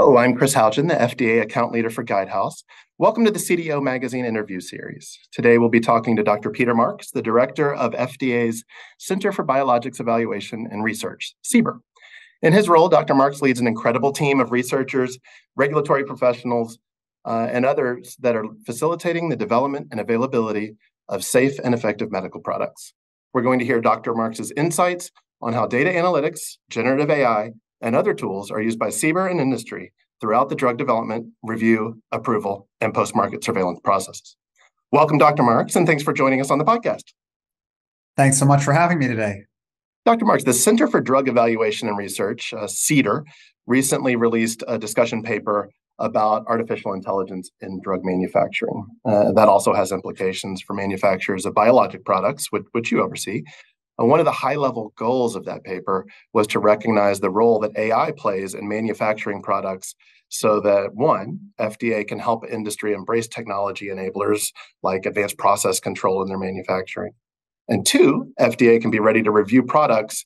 Hello, I'm Chris Houchin, the FDA account leader for Guidehouse. Welcome to the CDO Magazine interview series. Today, we'll be talking to Dr. Peter Marks, the director of FDA's Center for Biologics Evaluation and Research, CBER. In his role, Dr. Marks leads an incredible team of researchers, regulatory professionals, and others that are facilitating the development and availability of safe and effective medical products. We're going to hear Dr. Marks' insights on how data analytics, generative AI, and other tools are used by CBER and industry throughout the drug development, review, approval, and post-market surveillance processes. Welcome, Dr. Marks, and thanks for joining us on the podcast. Thanks so much for having me today. Dr. Marks, the Center for Drug Evaluation and Research, CDER, recently released a discussion paper about artificial intelligence in drug manufacturing. That also has implications for manufacturers of biologic products, which you oversee. One of the high-level goals of that paper was to recognize the role that AI plays in manufacturing products so that, one, FDA can help industry embrace technology enablers like advanced process control in their manufacturing, and two, FDA can be ready to review products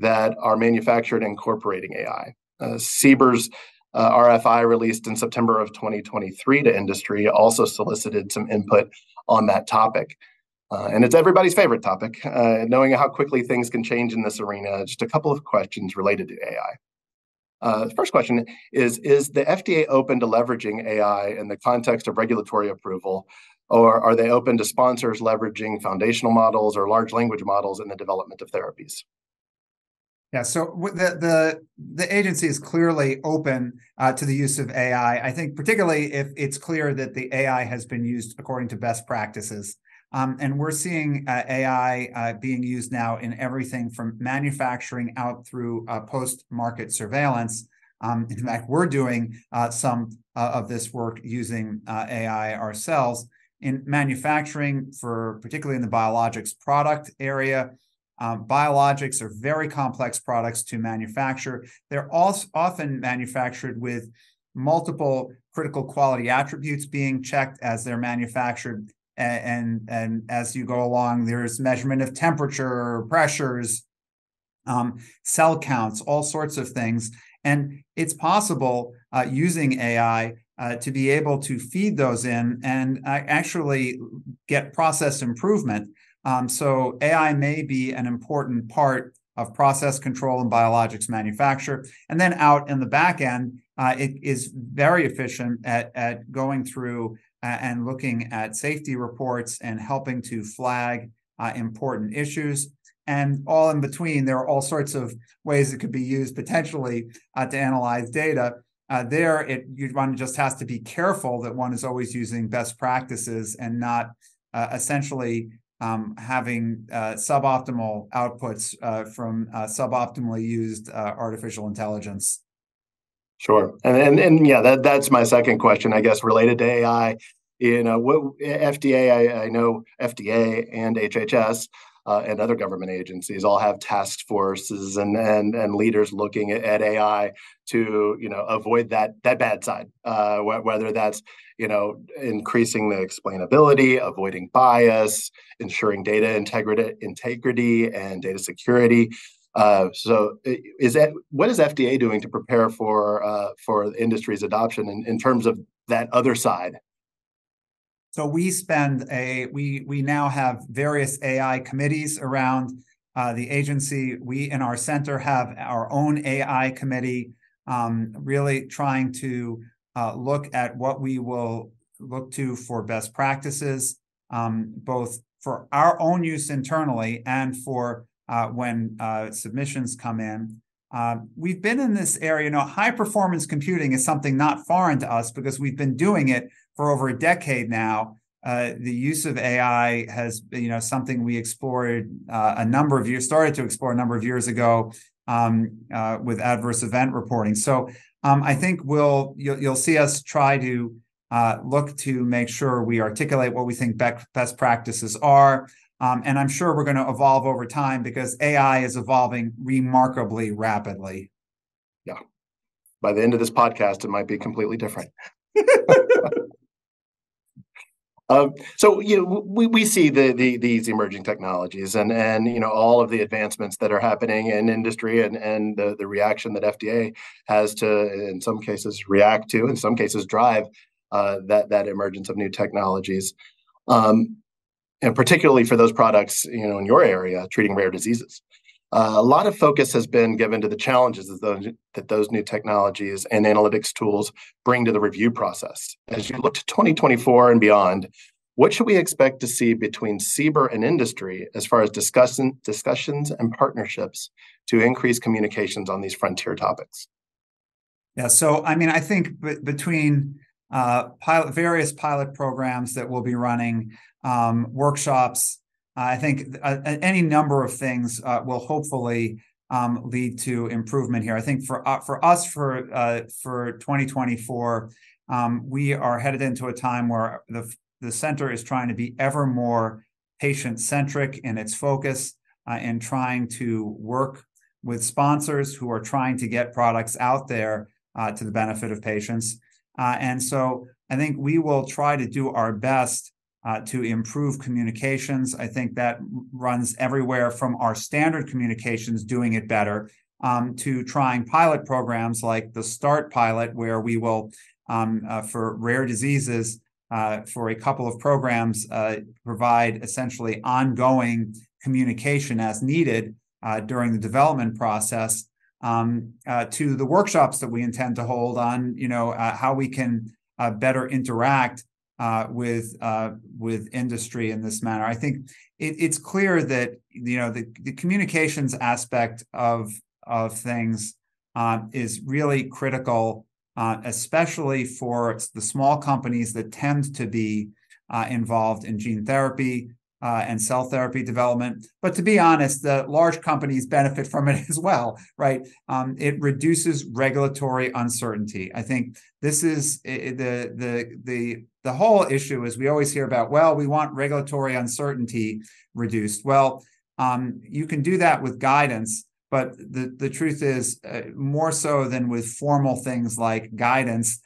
that are manufactured incorporating AI. CBER's RFI, released in September of 2023 to industry, also solicited some input on that topic. And it's everybody's favorite topic, knowing how quickly things can change in this arena. Just a couple of questions related to AI. The first question is the FDA open to leveraging AI in the context of regulatory approval, or are they open to sponsors leveraging foundational models or large language models in the development of therapies? Yeah, so the agency is clearly open to the use of AI, I think, particularly if it's clear that the AI has been used according to best practices. And we're seeing AI being used now in everything from manufacturing out through post-market surveillance. In fact, we're doing some of this work using AI ourselves in manufacturing, for particularly in the biologics product area. Biologics are very complex products to manufacture. They're also often manufactured with multiple critical quality attributes being checked as they're manufactured. And as you go along, there's measurement of temperature, pressures, cell counts, all sorts of things. And it's possible using AI to be able to feed those in and actually get process improvement. So AI may be an important part of process control in biologics manufacture. And then out in the back end, it is very efficient at going through and looking at safety reports and helping to flag important issues. And all in between, there are all sorts of ways it could be used potentially to analyze data. One just has to be careful that one is always using best practices and not essentially having suboptimal outputs from suboptimally used artificial intelligence. Sure. And yeah, that's my second question, I guess, related to AI. You know, I know FDA and HHS and other government agencies all have task forces and leaders looking at AI to, you know, avoid that bad side, whether that's, you know, increasing the explainability, avoiding bias, ensuring data integrity and data security. So what is FDA doing to prepare for the industry's adoption in terms of that other side? So we now have various AI committees around the agency. We in our center have our own AI committee, really trying to look at what we will look to for best practices, both for our own use internally and for when submissions come in. We've been in this area, you know, high-performance computing is something not foreign to us because we've been doing it for over a decade now. The use of AI has, you know, something we explored a number of years ago with adverse event reporting. So I think you'll see us try to look to make sure we articulate what we think best practices are. And I'm sure we're going to evolve over time because AI is evolving remarkably rapidly. Yeah. By the end of this podcast, it might be completely different. So, you know, we see these emerging technologies and you know, all of the advancements that are happening in industry and the reaction that FDA has to, in some cases, react to, in some cases, drive that emergence of new technologies, and particularly for those products, you know, in your area, treating rare diseases. A lot of focus has been given to the challenges that those new technologies and analytics tools bring to the review process. As you look to 2024 and beyond, what should we expect to see between CBER and industry as far as discussions and partnerships to increase communications on these frontier topics? Yeah, so I mean, I think between various pilot programs that we'll be running, workshops, I think any number of things will hopefully lead to improvement here. I think for us for 2024, we are headed into a time where the center is trying to be ever more patient-centric in its focus and trying to work with sponsors who are trying to get products out there to the benefit of patients. And so I think we will try to do our best to improve communications. I think that runs everywhere from our standard communications, doing it better, to trying pilot programs like the START pilot, where we will, for rare diseases, for a couple of programs, provide essentially ongoing communication as needed during the development process, to the workshops that we intend to hold on, you know, how we can better interact with industry in this manner. I think it's clear that, you know, the communications aspect of things is really critical, especially for the small companies that tend to be involved in gene therapy and cell therapy development. But to be honest, the large companies benefit from it as well, right? It reduces regulatory uncertainty. I think this is the whole issue is we always hear about, well, we want regulatory uncertainty reduced. Well, you can do that with guidance, but the truth is more so than with formal things like guidance,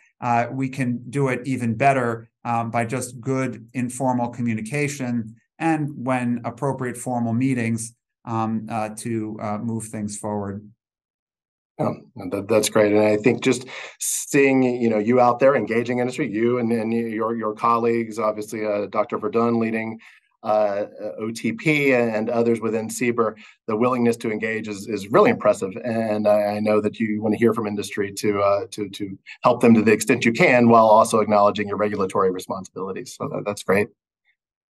we can do it even better by just good informal communication and when appropriate formal meetings to move things forward. Oh, that's great. And I think just seeing, you know, you out there engaging industry, you and your colleagues, obviously Dr. Verdun leading OTP and others within CBER, the willingness to engage is really impressive. And I know that you want to hear from industry to help them to the extent you can while also acknowledging your regulatory responsibilities. So that's great.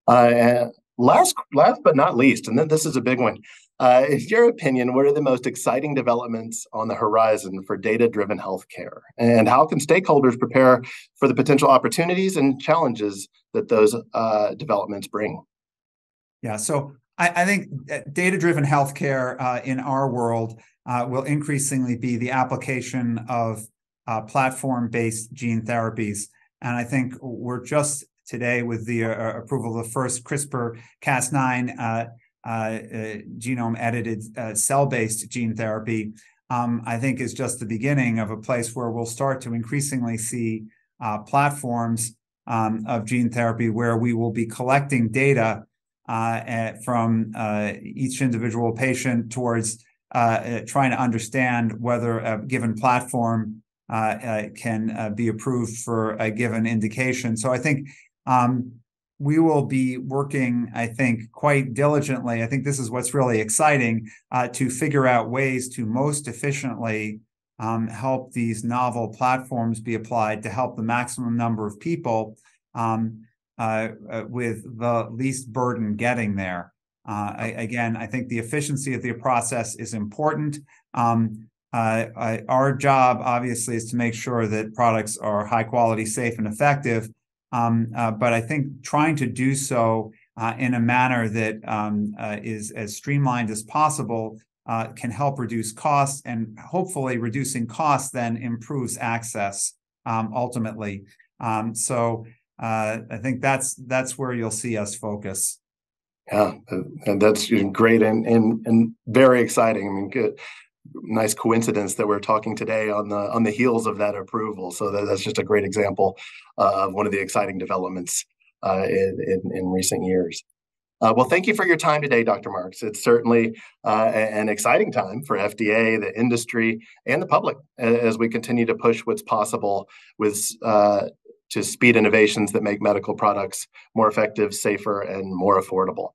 And last but not least, and then this is a big one, in your opinion, what are the most exciting developments on the horizon for data-driven healthcare? And how can stakeholders prepare for the potential opportunities and challenges that those developments bring? Yeah, so I think data-driven healthcare in our world will increasingly be the application of platform-based gene therapies. And I think we're just today with the approval of the first CRISPR-Cas9 genome-edited cell-based gene therapy, I think is just the beginning of a place where we'll start to increasingly see platforms of gene therapy where we will be collecting data from each individual patient towards trying to understand whether a given platform can be approved for a given indication. So I think we will be working, I think, quite diligently. I think this is what's really exciting, to figure out ways to most efficiently help these novel platforms be applied to help the maximum number of people with the least burden getting there. Again, I think the efficiency of the process is important. Our job, obviously, is to make sure that products are high quality, safe, and effective. But I think trying to do so in a manner that is as streamlined as possible can help reduce costs, and hopefully reducing costs then improves access ultimately. So I think that's where you'll see us focus. Yeah, and that's great and very exciting. I mean, good. Nice coincidence that we're talking today on the heels of that approval. So that's just a great example of one of the exciting developments in recent years. Well, thank you for your time today, Dr. Marks. It's certainly an exciting time for FDA, the industry, and the public as we continue to push what's possible with to speed innovations that make medical products more effective, safer, and more affordable.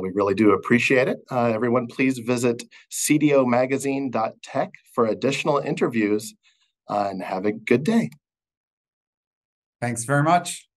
We really do appreciate it. Everyone, please visit cdomagazine.tech for additional interviews and have a good day. Thanks very much.